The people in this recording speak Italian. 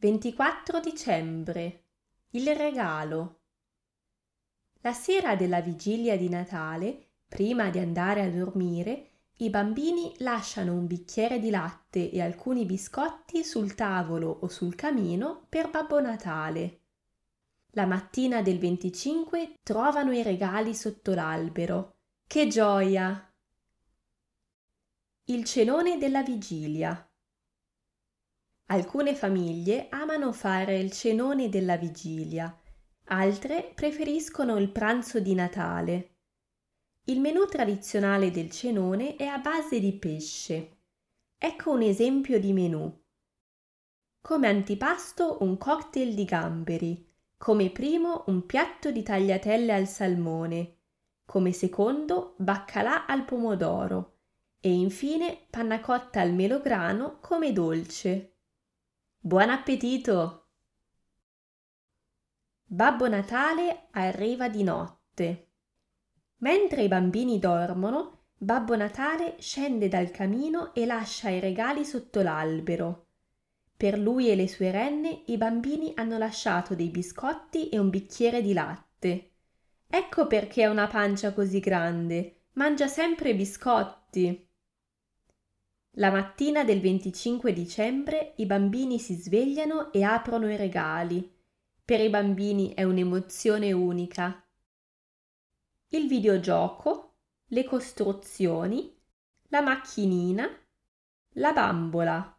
24 dicembre. Il regalo. La sera della vigilia di Natale, prima di andare a dormire, i bambini lasciano un bicchiere di latte e alcuni biscotti sul tavolo o sul camino per Babbo Natale. La mattina del 25 trovano i regali sotto l'albero. Che gioia! Il cenone della vigilia. Alcune famiglie amano fare il cenone della vigilia, altre preferiscono il pranzo di Natale. Il menù tradizionale del cenone è a base di pesce. Ecco un esempio di menù. Come antipasto un cocktail di gamberi, come primo un piatto di tagliatelle al salmone, come secondo baccalà al pomodoro e infine panna cotta al melograno come dolce. Buon appetito! Babbo Natale arriva di notte. Mentre i bambini dormono, Babbo Natale scende dal camino e lascia i regali sotto l'albero. Per lui e le sue renne i bambini hanno lasciato dei biscotti e un bicchiere di latte. Ecco perché ha una pancia così grande, mangia sempre biscotti. La mattina del 25 dicembre i bambini si svegliano e aprono i regali. Per i bambini è un'emozione unica. Il videogioco, le costruzioni, la macchinina, la bambola.